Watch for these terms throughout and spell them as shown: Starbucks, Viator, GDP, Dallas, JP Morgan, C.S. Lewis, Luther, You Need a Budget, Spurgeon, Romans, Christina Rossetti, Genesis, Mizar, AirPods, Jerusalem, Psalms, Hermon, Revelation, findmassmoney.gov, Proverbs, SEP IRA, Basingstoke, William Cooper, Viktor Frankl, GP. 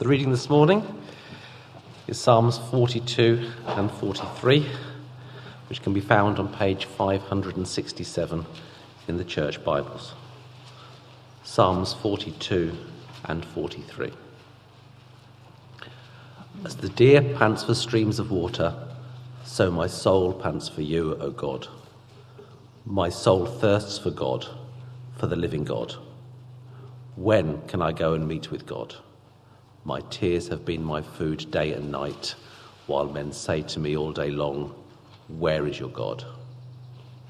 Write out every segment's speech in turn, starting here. The reading this morning is Psalms 42 and 43, which can be found on page 567 in the Church Bibles. Psalms 42 and 43. As the deer pants for streams of water, so my soul pants for you, O God. My soul thirsts for God, for the living God. When can I go and meet with God? My tears have been my food day and night, while men say to me all day long, "Where is your God?"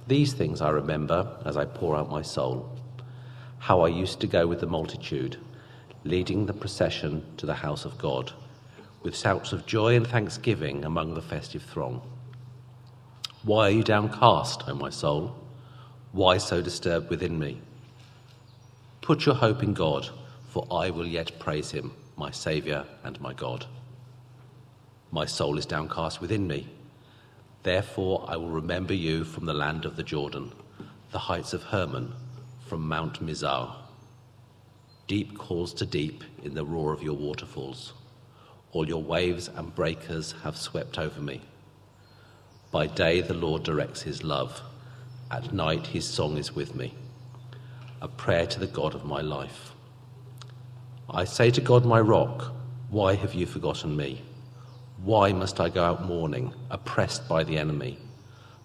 These things I remember as I pour out my soul, how I used to go with the multitude, leading the procession to the house of God, with shouts of joy and thanksgiving among the festive throng. Why are you downcast, O my soul? Why so disturbed within me? Put your hope in God, for I will yet praise him, my Saviour and my God. My soul is downcast within me. Therefore I will remember you from the land of the Jordan, the heights of Hermon, from Mount Mizar. Deep calls to deep in the roar of your waterfalls. All your waves and breakers have swept over me. By day the Lord directs his love. At night his song is with me, a prayer to the God of my life. I say to God, my rock, why have you forgotten me? Why must I go out mourning, oppressed by the enemy?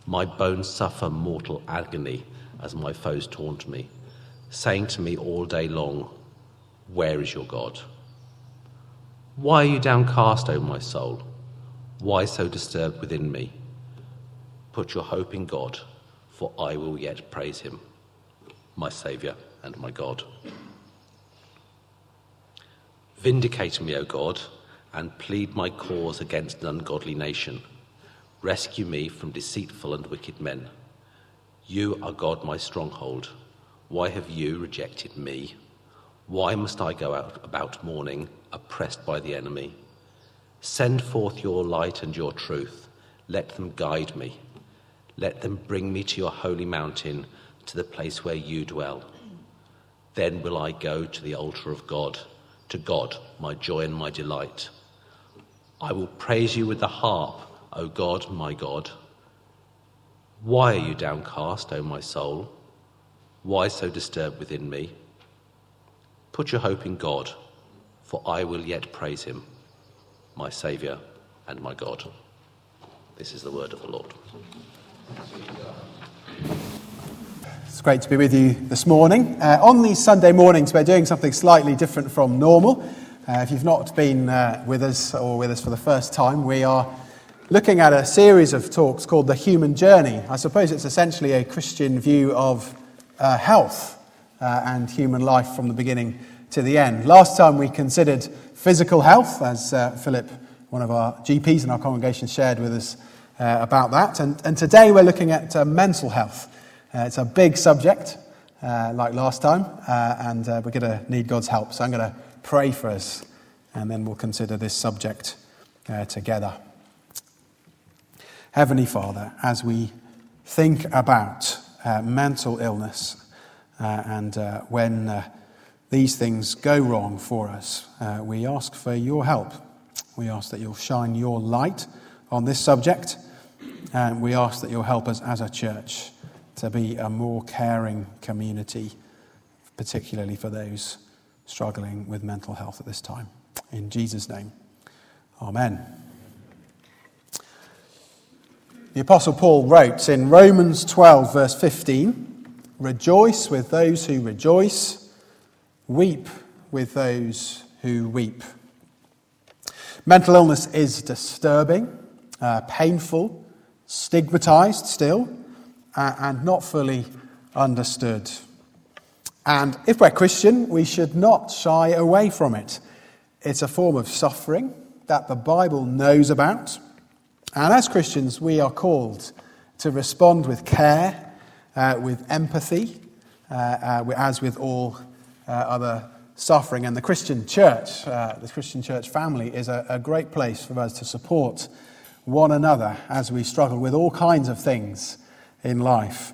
My bones suffer mortal agony as my foes taunt me, saying to me all day long, where is your God? Why are you downcast, O my soul? Why so disturbed within me? Put your hope in God, for I will yet praise him, my Saviour and my God. Vindicate me, O God, and plead my cause against an ungodly nation. Rescue me from deceitful and wicked men. You are God, my stronghold. Why have you rejected me? Why must I go out about mourning, oppressed by the enemy? Send forth your light and your truth. Let them guide me. Let them bring me to your holy mountain, to the place where you dwell. Then will I go to the altar of God, to God, my joy and my delight. I will praise you with the harp, O God, my God. Why are you downcast, O my soul? Why so disturbed within me? Put your hope in God, for I will yet praise him, my Saviour and my God. This is the word of the Lord. It's great to be with you this morning. On these Sunday mornings, we're doing something slightly different from normal. If you've not been with us or with us for the first time, we are looking at a series of talks called The Human Journey. I suppose it's essentially a Christian view of health and human life from the beginning to the end. Last time we considered physical health, as Philip, one of our GPs in our congregation, shared with us about that. And today we're looking at mental health. It's a big subject, like last time, and we're going to need God's help. So I'm going to pray for us, and then we'll consider this subject together. Heavenly Father, as we think about mental illness and when these things go wrong for us, we ask for your help. We ask that you'll shine your light on this subject, and we ask that you'll help us as a church to be a more caring community, particularly for those struggling with mental health at this time. In Jesus' name, amen. The Apostle Paul wrote in Romans 12, verse 15, "Rejoice with those who rejoice, weep with those who weep." Mental illness is disturbing, painful, stigmatized still, and not fully understood. And if we're Christian, we should not shy away from it. It's a form of suffering that the Bible knows about. And as Christians, we are called to respond with care, with empathy, as with all other suffering. And the Christian church, the Christian church family, is a great place for us to support one another as we struggle with all kinds of things in life.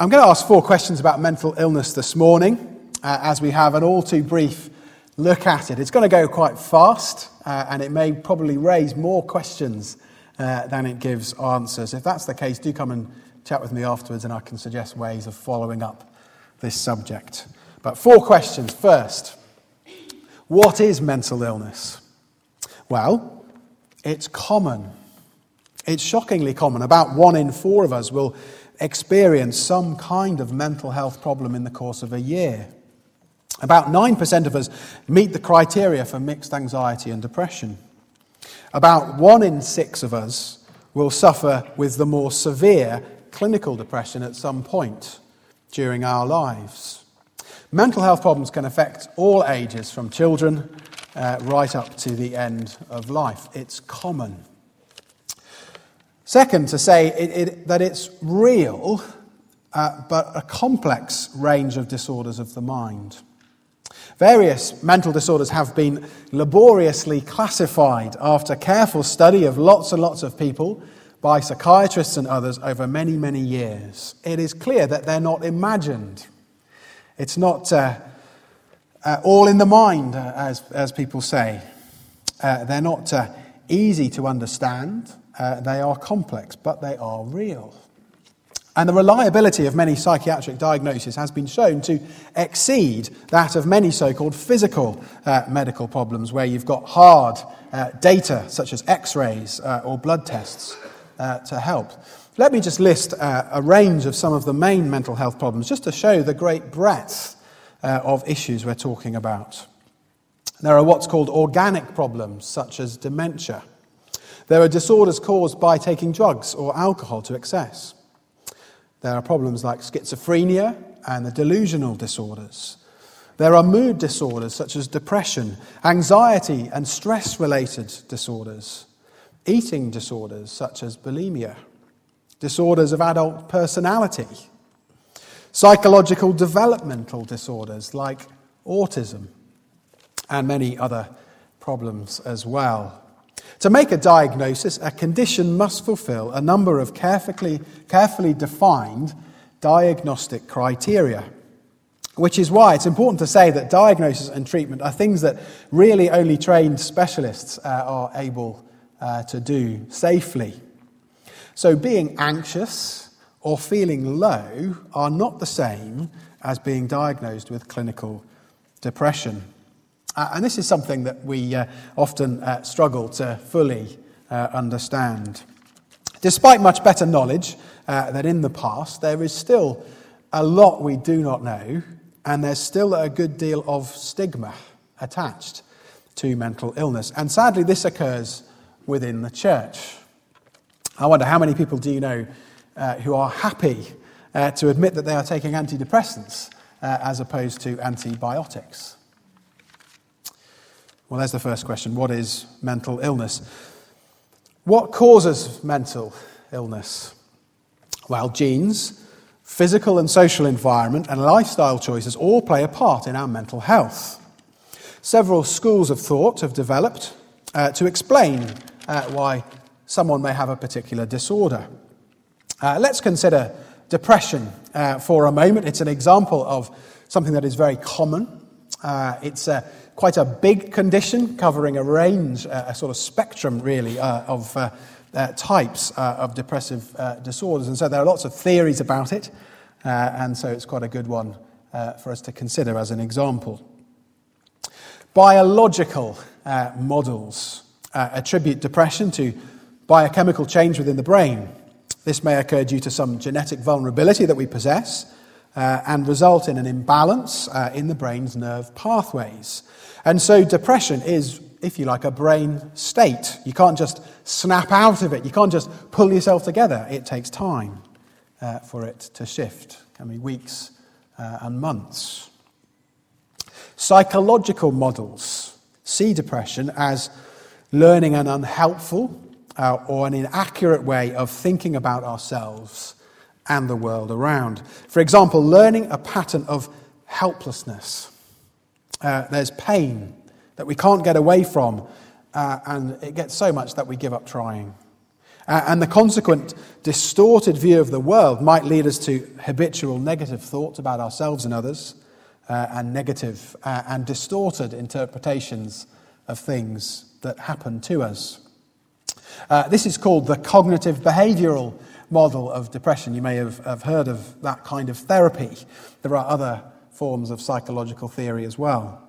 I'm going to ask 4 questions about mental illness this morning, as we have an all too brief look at it. It's going to go quite fast, and it may probably raise more questions than it gives answers. If that's the case, do come and chat with me afterwards, and I can suggest ways of following up this subject. But 4 questions. First, what is mental illness? Well, it's common. It's shockingly common. About 1 in 4 of us will experience some kind of mental health problem in the course of a year. About 9% of us meet the criteria for mixed anxiety and depression. About 1 in 6 of us will suffer with the more severe clinical depression at some point during our lives. Mental health problems can affect all ages, from children right up to the end of life. It's common. Second, to say that it's real, but a complex range of disorders of the mind. Various mental disorders have been laboriously classified after careful study of lots and lots of people by psychiatrists and others over many, many years. It is clear that they're not imagined. It's not all in the mind, as people say. They're not easy to understand. They are complex, but they are real. And the reliability of many psychiatric diagnoses has been shown to exceed that of many so-called physical medical problems, where you've got hard data, such as x-rays or blood tests, to help. Let me just list a range of some of the main mental health problems, just to show the great breadth of issues we're talking about. There are what's called organic problems, such as dementia. There are disorders caused by taking drugs or alcohol to excess. There are problems like schizophrenia and the delusional disorders. There are mood disorders such as depression, anxiety and stress-related disorders, eating disorders such as bulimia, disorders of adult personality, psychological developmental disorders like autism, and many other problems as well. To make a diagnosis, a condition must fulfill a number of carefully defined diagnostic criteria, which is why it's important to say that diagnosis and treatment are things that really only trained specialists are able to do safely. So being anxious or feeling low are not the same as being diagnosed with clinical depression. And this is something that we often struggle to fully understand. Despite much better knowledge than in the past, there is still a lot we do not know, and there's still a good deal of stigma attached to mental illness. And sadly, this occurs within the church. I wonder, how many people do you know who are happy to admit that they are taking antidepressants as opposed to antibiotics? Well, there's the first question. What is mental illness? What causes mental illness? Well, genes, physical and social environment, and lifestyle choices all play a part in our mental health. Several schools of thought have developed to explain why someone may have a particular disorder. Let's consider depression for a moment. It's an example of something that is very common. It's quite a big condition, covering a range, a sort of spectrum, really, of types of depressive disorders. And so there are lots of theories about it, and so it's quite a good one for us to consider as an example. Biological models attribute depression to biochemical change within the brain. This may occur due to some genetic vulnerability that we possess, and result in an imbalance in the brain's nerve pathways. And so depression is, if you like, a brain state. You can't just snap out of it. You can't just pull yourself together. It takes time for it to shift. It can be weeks and months. Psychological models see depression as learning an unhelpful or an inaccurate way of thinking about ourselves and the world around. For example, learning a pattern of helplessness. There's pain that we can't get away from, and it gets so much that we give up trying. And the consequent distorted view of the world might lead us to habitual negative thoughts about ourselves and others, and negative and distorted interpretations of things that happen to us. This is called the cognitive behavioural model of depression. You may have heard of that kind of therapy. There are other forms of psychological theory as well.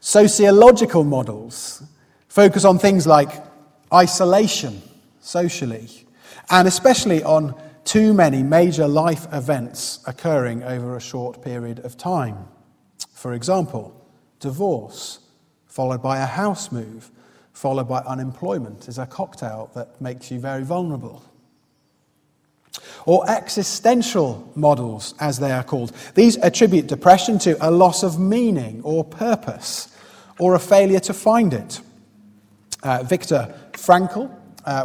Sociological models focus on things like isolation socially, and especially on too many major life events occurring over a short period of time. For example, divorce, followed by a house move, followed by unemployment, is a cocktail that makes you very vulnerable. Or existential models, as they are called. These attribute depression to a loss of meaning or purpose, or a failure to find it. Viktor Frankl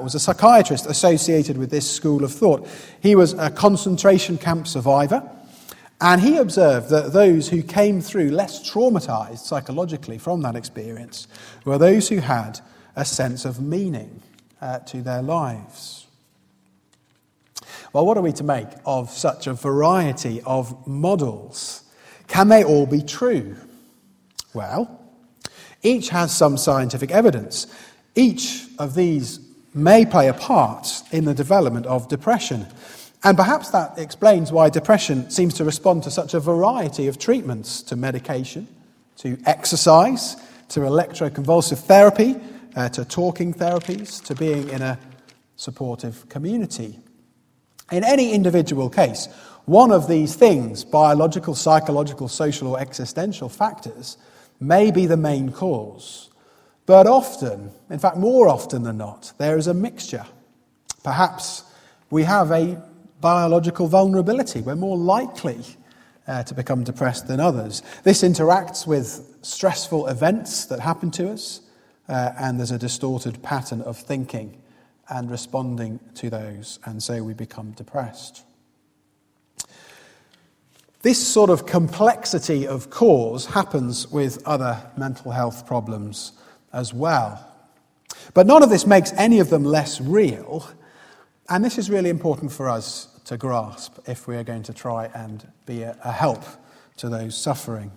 was a psychiatrist associated with this school of thought. He was a concentration camp survivor, and he observed that those who came through less traumatized psychologically from that experience were those who had a sense of meaning to their lives. Well, what are we to make of such a variety of models? Can they all be true? Well, each has some scientific evidence. Each of these may play a part in the development of depression. And perhaps that explains why depression seems to respond to such a variety of treatments, to medication, to exercise, to electroconvulsive therapy, to talking therapies, to being in a supportive community. In any individual case, one of these things, biological, psychological, social, or existential factors, may be the main cause. But often, in fact more often than not, there is a mixture. Perhaps we have a biological vulnerability. We're more likely to become depressed than others. This interacts with stressful events that happen to us, and there's a distorted pattern of thinking and responding to those, and so we become depressed. This sort of complexity of cause happens with other mental health problems as well. But none of this makes any of them less real, and this is really important for us to grasp if we are going to try and be a help to those suffering.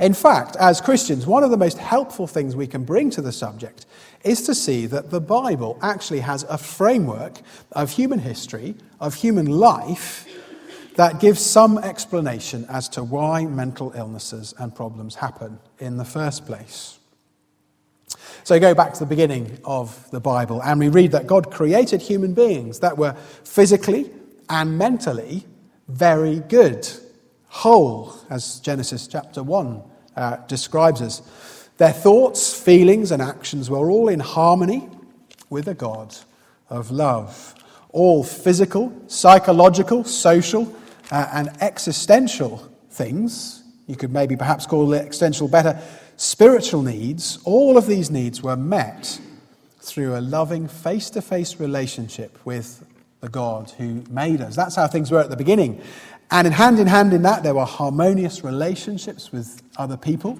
In fact, as Christians, one of the most helpful things we can bring to the subject is to see that the Bible actually has a framework of human history, of human life, that gives some explanation as to why mental illnesses and problems happen in the first place. So go back to the beginning of the Bible, and we read that God created human beings that were physically and mentally very good. Whole, as Genesis chapter 1 describes us. Their thoughts, feelings, and actions were all in harmony with the God of love. All physical, psychological, social, and existential things, you could maybe perhaps call it existential better, spiritual needs, all of these needs were met through a loving face-to-face relationship with the God who made us. That's how things were at the beginning. And in hand in that, there were harmonious relationships with other people,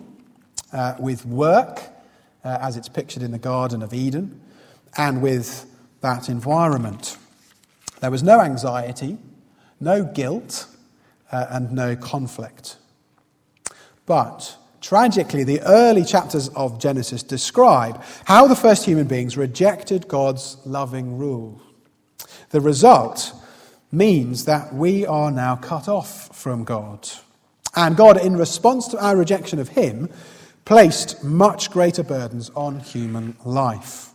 with work, as it's pictured in the Garden of Eden, and with that environment. There was no anxiety, no guilt, and no conflict. But tragically, the early chapters of Genesis describe how the first human beings rejected God's loving rule. The result means that we are now cut off from God. And God, in response to our rejection of him, placed much greater burdens on human life.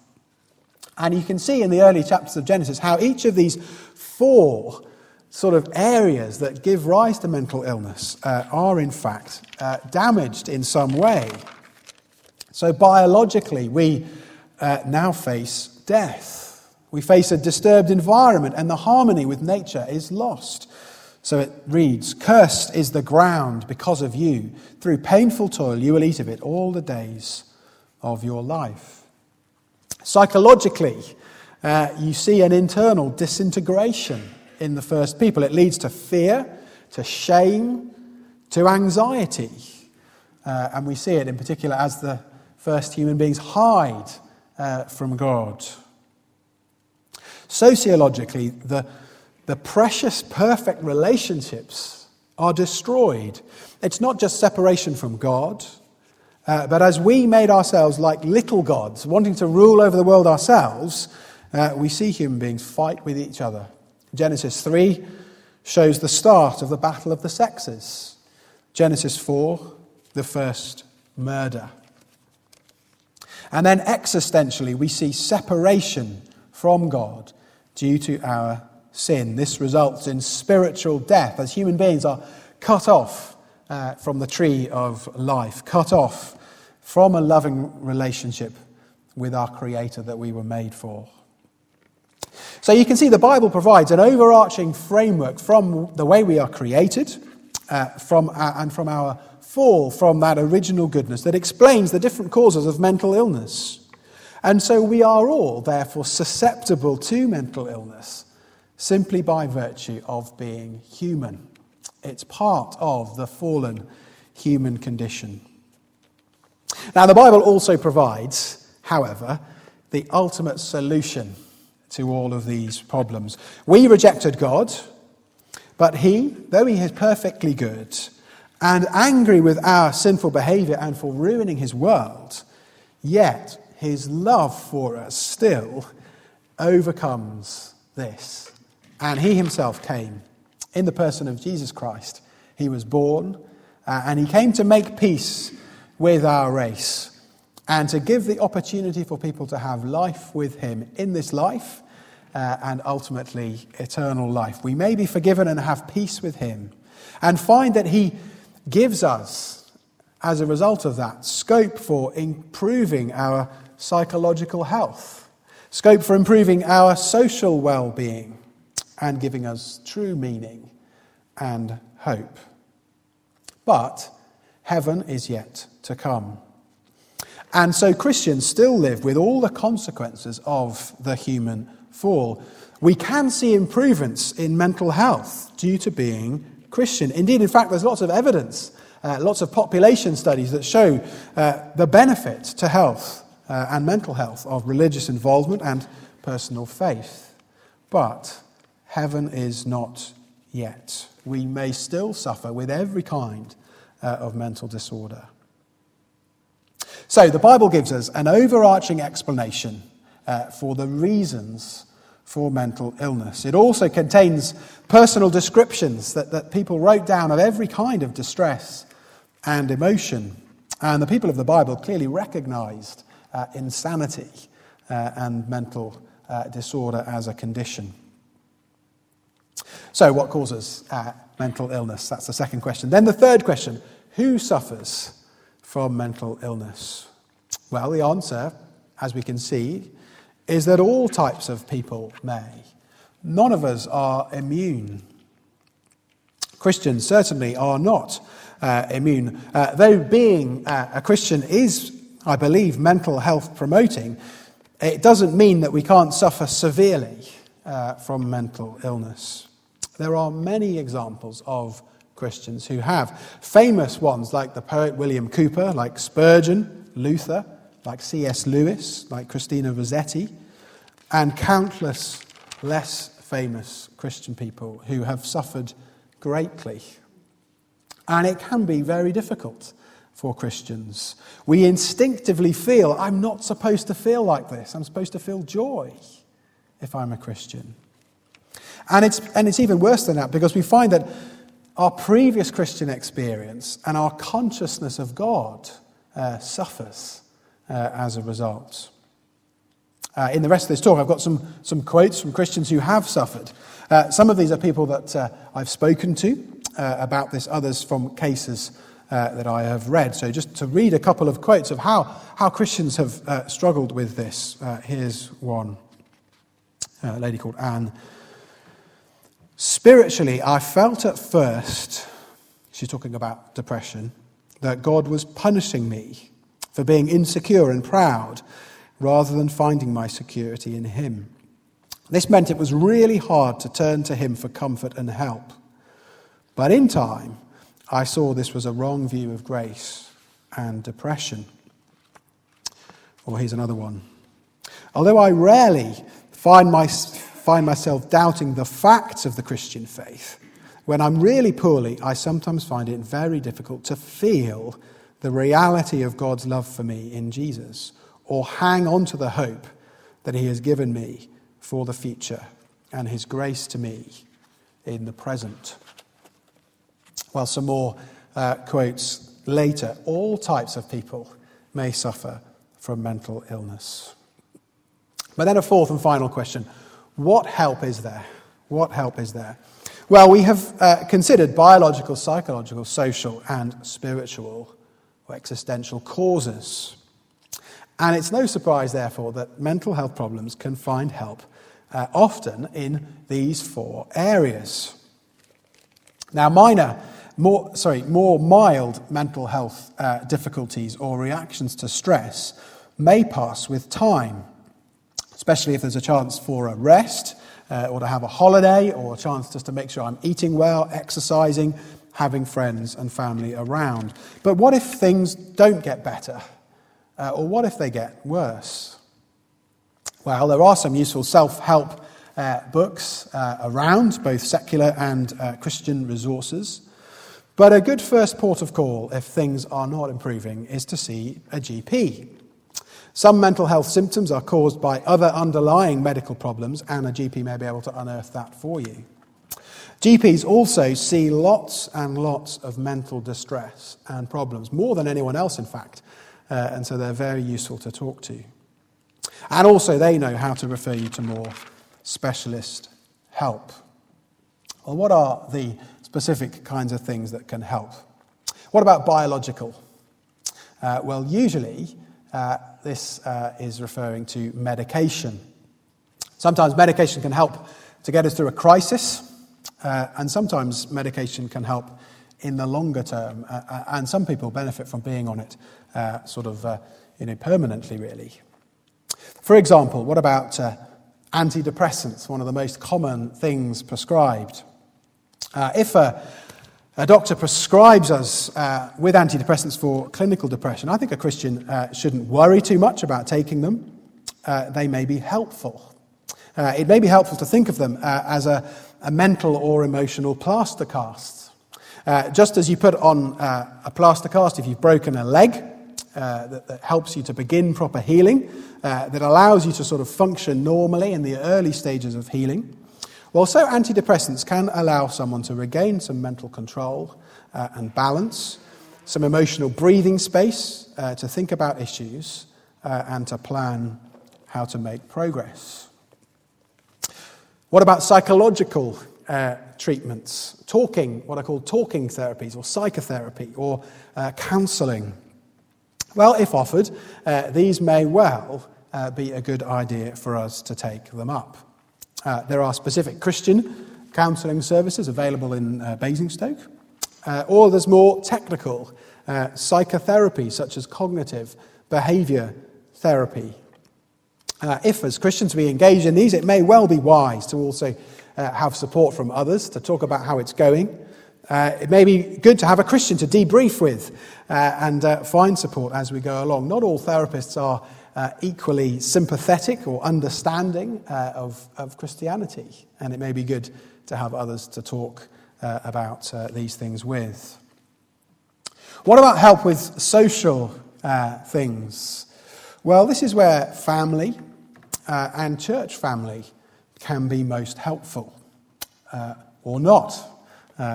And you can see in the early chapters of Genesis how each of these four sort of areas that give rise to mental illness are in fact damaged in some way. So biologically, we now face death. We face a disturbed environment, and the harmony with nature is lost. So it reads, "Cursed is the ground because of you. Through painful toil you will eat of it all the days of your life." Psychologically, you see an internal disintegration in the first people. It leads to fear, to shame, to anxiety. And we see it in particular as the first human beings hide from God. Sociologically, the precious, perfect relationships are destroyed. It's not just separation from God, but as we made ourselves like little gods, wanting to rule over the world ourselves, we see human beings fight with each other. Genesis 3 shows the start of the battle of the sexes. Genesis 4, the first murder. And then existentially, we see separation from God due to our sin. This results in spiritual death as human beings are cut off from the tree of life, cut off from a loving relationship with our Creator that we were made for. So you can see the Bible provides an overarching framework from the way we are created, from our fall from that original goodness that explains the different causes of mental illness. And so we are all, therefore, susceptible to mental illness simply by virtue of being human. It's part of the fallen human condition. Now, the Bible also provides, however, the ultimate solution to all of these problems. We rejected God, but he, though he is perfectly good and angry with our sinful behavior and for ruining his world, yet his love for us still overcomes this. And he himself came in the person of Jesus Christ. He was born, and he came to make peace with our race, and to give the opportunity for people to have life with him in this life and ultimately eternal life. We may be forgiven and have peace with him and find that he gives us, as a result of that, scope for improving our psychological health, scope for improving our social well-being and giving us true meaning and hope. But heaven is yet to come. And so Christians still live with all the consequences of the human fall. We can see improvements in mental health due to being Christian. Indeed, in fact, there's lots of evidence, lots of population studies that show the benefit to health and mental health of religious involvement and personal faith. But heaven is not yet. We may still suffer with every kind of mental disorder. So the Bible gives us an overarching explanation for the reasons for mental illness. It also contains personal descriptions that people wrote down of every kind of distress and emotion. And the people of the Bible clearly recognized insanity and mental disorder as a condition. So what causes mental illness? That's the second question. Then the third question, who suffers from mental illness? Well, the answer, as we can see, is that all types of people may. None of us are immune. Christians certainly are not immune. Though being a Christian is, I believe, mental health promoting, it doesn't mean that we can't suffer severely from mental illness. There are many examples of Christians who have. Famous ones like the poet William Cooper, like Spurgeon, Luther, like C.S. Lewis, like Christina Rossetti, and countless less famous Christian people who have suffered greatly. And it can be very difficult for Christians. We instinctively feel, I'm not supposed to feel like this. I'm supposed to feel joy if I'm a Christian. And it's even worse than that, because we find that our previous Christian experience and our consciousness of God suffers as a result. In the rest of this talk, I've got some quotes from Christians who have suffered. Some of these are people that I've spoken to about this, others from cases that I have read. So just to read a couple of quotes of how Christians have struggled with this. Here's one, a lady called Anne. Spiritually, I felt at first, she's talking about depression, that God was punishing me for being insecure and proud rather than finding my security in him. This meant it was really hard to turn to him for comfort and help. But in time, I saw this was a wrong view of grace and depression. Or here's another one. Although I rarely find myself doubting the facts of the Christian faith, When I'm really poorly, I sometimes find it very difficult to feel the reality of God's love for me in Jesus, or hang on to the hope that he has given me for the future and his grace to me in the present. Well, some more quotes later. All types of people may suffer from mental illness. But then a fourth and final question. What help is there? What help is there? Well, we have considered biological, psychological, social, and spiritual or existential causes. And it's no surprise, therefore, that mental health problems can find help often in these four areas. Now, more mild mental health difficulties or reactions to stress may pass with time, especially if there's a chance for a rest, or to have a holiday, or a chance just to make sure I'm eating well, exercising, having friends and family around. But what if things don't get better? Or what if they get worse? Well, there are some useful self-help books around, both secular and Christian resources. But a good first port of call, if things are not improving, is to see a GP. Some mental health symptoms are caused by other underlying medical problems, and a GP may be able to unearth that for you. GPs also see lots and lots of mental distress and problems, more than anyone else, in fact, and so they're very useful to talk to. And also they know how to refer you to more specialist help. Well, what are the specific kinds of things that can help? What about biological? Well, usually this is referring to medication. Sometimes medication can help to get us through a crisis, and sometimes medication can help in the longer term, and some people benefit from being on it permanently, really. For example, what about antidepressants, one of the most common things prescribed? If a doctor prescribes us with antidepressants for clinical depression, I think a Christian shouldn't worry too much about taking them. They may be helpful. It may be helpful to think of them as a mental or emotional plaster cast. Just as you put on a plaster cast if you've broken a leg, that helps you to begin proper healing, that allows you to sort of function normally in the early stages of healing. Well, so antidepressants can allow someone to regain some mental control and balance, some emotional breathing space to think about issues and to plan how to make progress. What about psychological treatments? Talking, what I call talking therapies, or psychotherapy, or counselling. Well, if offered, these may well be a good idea for us to take them up. There are specific Christian counselling services available in Basingstoke, or there's more technical psychotherapy, such as cognitive behaviour therapy. If, as Christians, we engage in these, it may well be wise to also have support from others to talk about how it's going. It may be good to have a Christian to debrief with and find support as we go along. Not all therapists are equally sympathetic or understanding of Christianity, and it may be good to have others to talk about these things with. What about help with social things? Well, this is where family and church family can be most helpful, or not.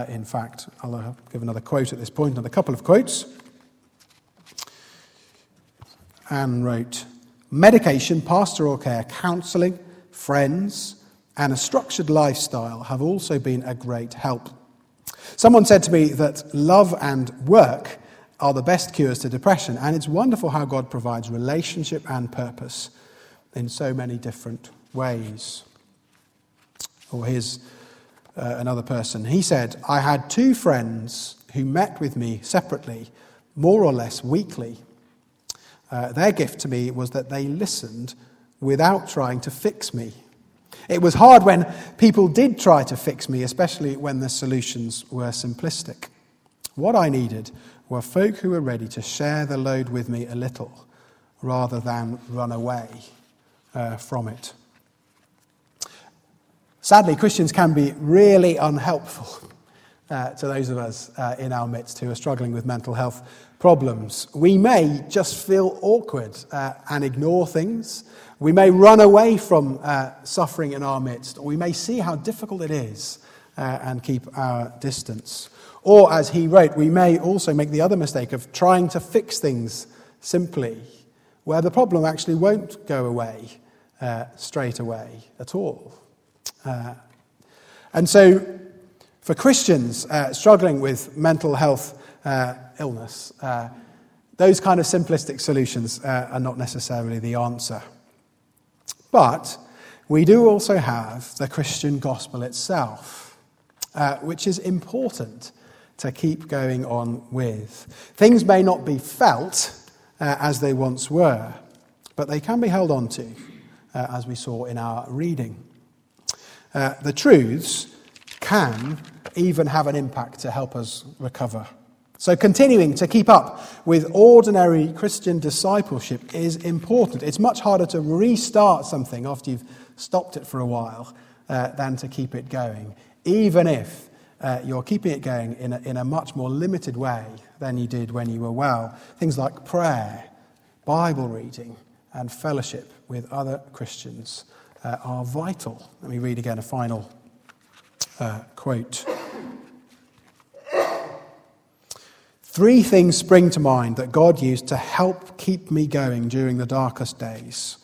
In fact, I'll give another quote at this point, another couple of quotes. Anne wrote, "Medication, pastoral care, counselling, friends, and a structured lifestyle have also been a great help. Someone said to me that love and work are the best cures to depression, and it's wonderful how God provides relationship and purpose in so many different ways." Or here's another person. He said, "I had two friends who met with me separately, more or less weekly. Their gift to me was that they listened without trying to fix me. It was hard when people did try to fix me, especially when the solutions were simplistic. What I needed were folk who were ready to share the load with me a little, rather than run away from it." Sadly, Christians can be really unhelpful to those of us in our midst who are struggling with mental health problems. We may just feel awkward and ignore things. We may run away from suffering in our midst, or we may see how difficult it is and keep our distance. Or, as he wrote, we may also make the other mistake of trying to fix things simply, where the problem actually won't go away straight away at all. And so, for Christians struggling with mental health illness, those kind of simplistic solutions are not necessarily the answer. But we do also have the Christian gospel itself, which is important to keep going on with. Things may not be felt as they once were, but they can be held on to, as we saw in our reading. The truths can even have an impact to help us recover. So continuing to keep up with ordinary Christian discipleship is important. It's much harder to restart something after you've stopped it for a while than to keep it going, even if you're keeping it going in a much more limited way than you did when you were well. Things like prayer, Bible reading, and fellowship with other Christians are vital. Let me read again a final quote. Three things spring to mind that God used to help keep me going during the darkest days.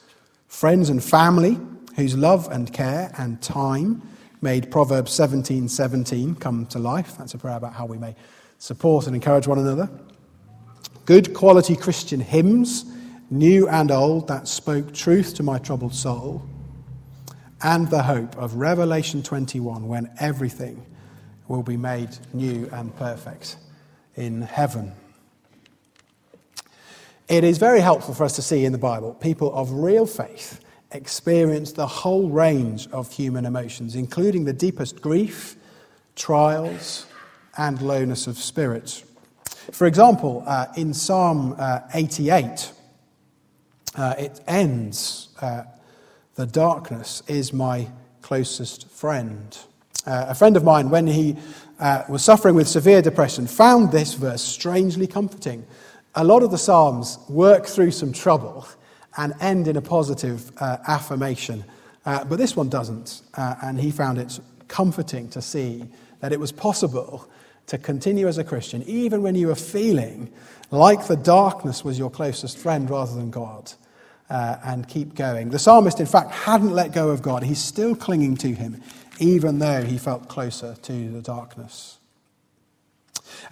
Friends and family whose love and care and time made Proverbs 17:17 come to life. That's a prayer about how we may support and encourage one another. Good quality Christian hymns, new and old, that spoke truth to my troubled soul. And the hope of Revelation 21, when everything will be made new and perfect in heaven. It is very helpful for us to see in the Bible people of real faith experience the whole range of human emotions, including the deepest grief, trials, and lowness of spirit. For example, in Psalm 88, it ends, the darkness is my closest friend. A friend of mine, when he was suffering with severe depression, found this verse strangely comforting. A lot of the Psalms work through some trouble and end in a positive affirmation. But this one doesn't. And he found it comforting to see that it was possible to continue as a Christian, even when you were feeling like the darkness was your closest friend rather than God, and keep going. The psalmist, in fact, hadn't let go of God. He's still clinging to him, even though he felt closer to the darkness.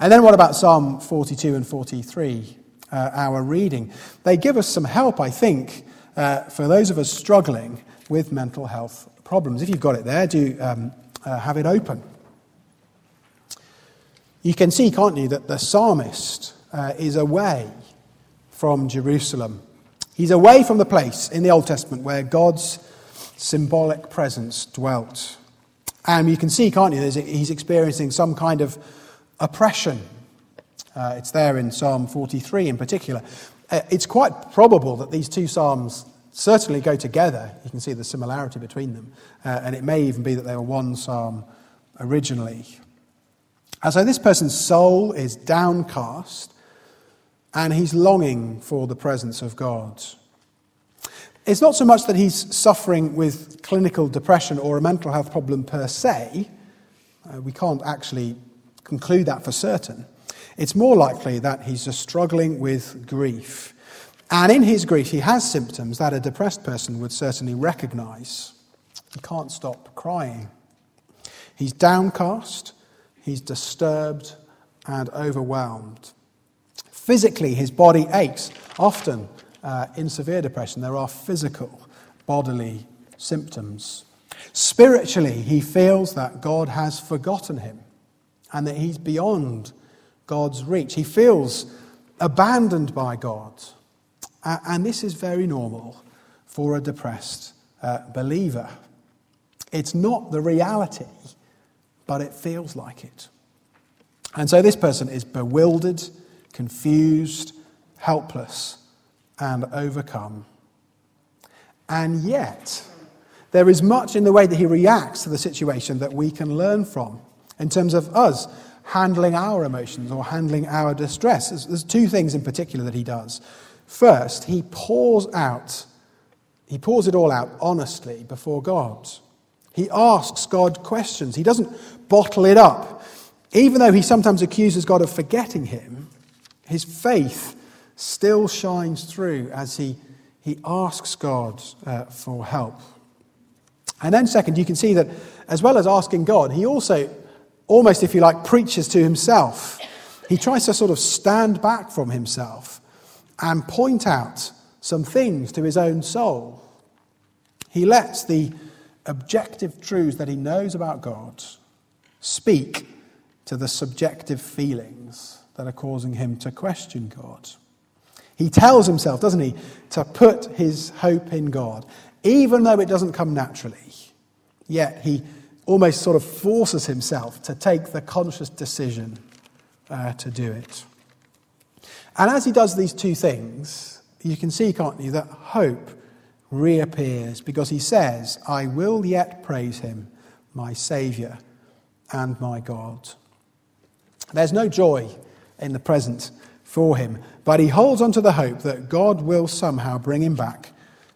And then what about Psalm 42 and 43? Our reading. They give us some help, I think, for those of us struggling with mental health problems. If you've got it there, do have it open. You can see, can't you, that the psalmist is away from Jerusalem. He's away from the place in the Old Testament where God's symbolic presence dwelt. And you can see, can't you, he's experiencing some kind of oppression. It's there in Psalm 43 in particular. It's quite probable that these two psalms certainly go together. You can see the similarity between them. And it may even be that they were one psalm originally. And so this person's soul is downcast, and he's longing for the presence of God. It's not so much that he's suffering with clinical depression or a mental health problem per se. We can't actually conclude that for certain. It's more likely that he's just struggling with grief. And in his grief, he has symptoms that a depressed person would certainly recognize. He can't stop crying. He's downcast, he's disturbed and overwhelmed. Physically, his body aches. Often, in severe depression, there are physical bodily symptoms. Spiritually, he feels that God has forgotten him and that he's beyond God's reach. He feels abandoned by God. And this is very normal for a depressed believer. It's not the reality, but it feels like it. And so this person is bewildered, confused, helpless, and overcome. And yet, there is much in the way that he reacts to the situation that we can learn from. in terms of us handling our emotions or handling our distress. There's two things in particular that he does. First, he pours it all out honestly before God. He asks God questions. He doesn't bottle it up. Even though he sometimes accuses God of forgetting him, his faith still shines through as he asks God for help. And then second, you can see that as well as asking God, he also almost, if you like, preaches to himself. He tries to sort of stand back from himself and point out some things to his own soul. He lets the objective truths that he knows about God speak to the subjective feelings that are causing him to question God. He tells himself, doesn't he, to put his hope in God, even though it doesn't come naturally. Yet he almost sort of forces himself to take the conscious decision to do it. And as he does these two things, you can see, can't you, that hope reappears, because he says, I will yet praise him, my Saviour and my God. There's no joy in the present for him, but he holds on to the hope that God will somehow bring him back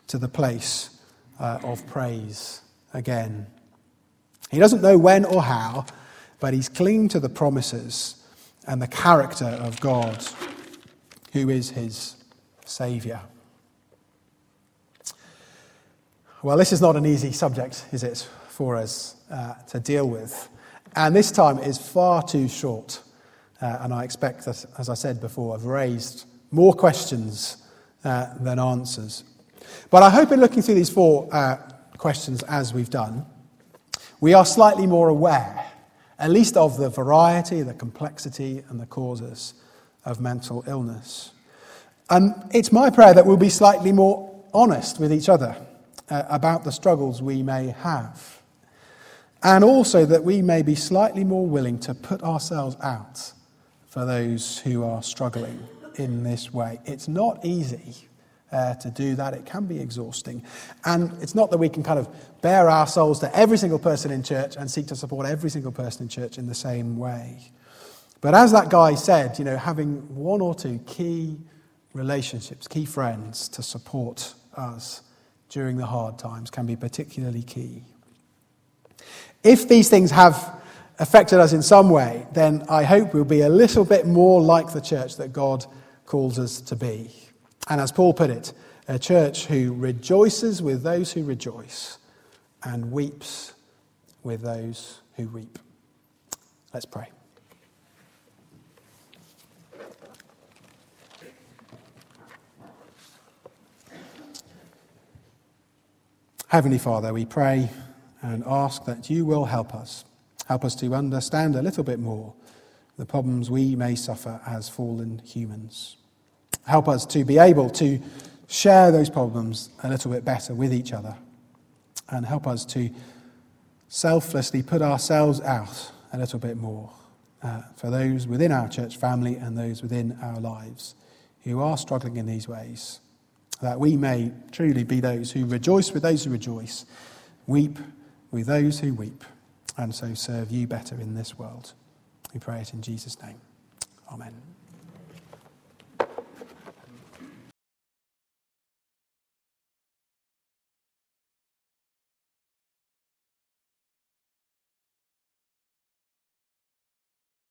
to the place of praise again. He doesn't know when or how, but he's clinging to the promises and the character of God, who is his Saviour. Well, this is not an easy subject, is it, for us to deal with? And this time is far too short. And I expect that, as I said before, I've raised more questions than answers. But I hope in looking through these four questions as we've done, we are slightly more aware, at least of the variety, the complexity, and the causes of mental illness. And it's my prayer that we'll be slightly more honest with each other about the struggles we may have. And also that we may be slightly more willing to put ourselves out for those who are struggling in this way. It's not easy to do that. It can be exhausting. And it's not that we can kind of bare our souls to every single person in church and seek to support every single person in church in the same way. But as that guy said, you know, having one or two key relationships, key friends to support us during the hard times can be particularly key. If these things have affected us in some way, then I hope we'll be a little bit more like the church that God calls us to be. And as Paul put it, a church who rejoices with those who rejoice and weeps with those who weep. Let's pray. Heavenly Father, we pray and ask that you will help us. Help us to understand a little bit more the problems we may suffer as fallen humans. Help us to be able to share those problems a little bit better with each other. And help us to selflessly put ourselves out a little bit more for those within our church family and those within our lives who are struggling in these ways, that we may truly be those who rejoice with those who rejoice, weep with those who weep, and so serve you better in this world. We pray it in Jesus' name. Amen.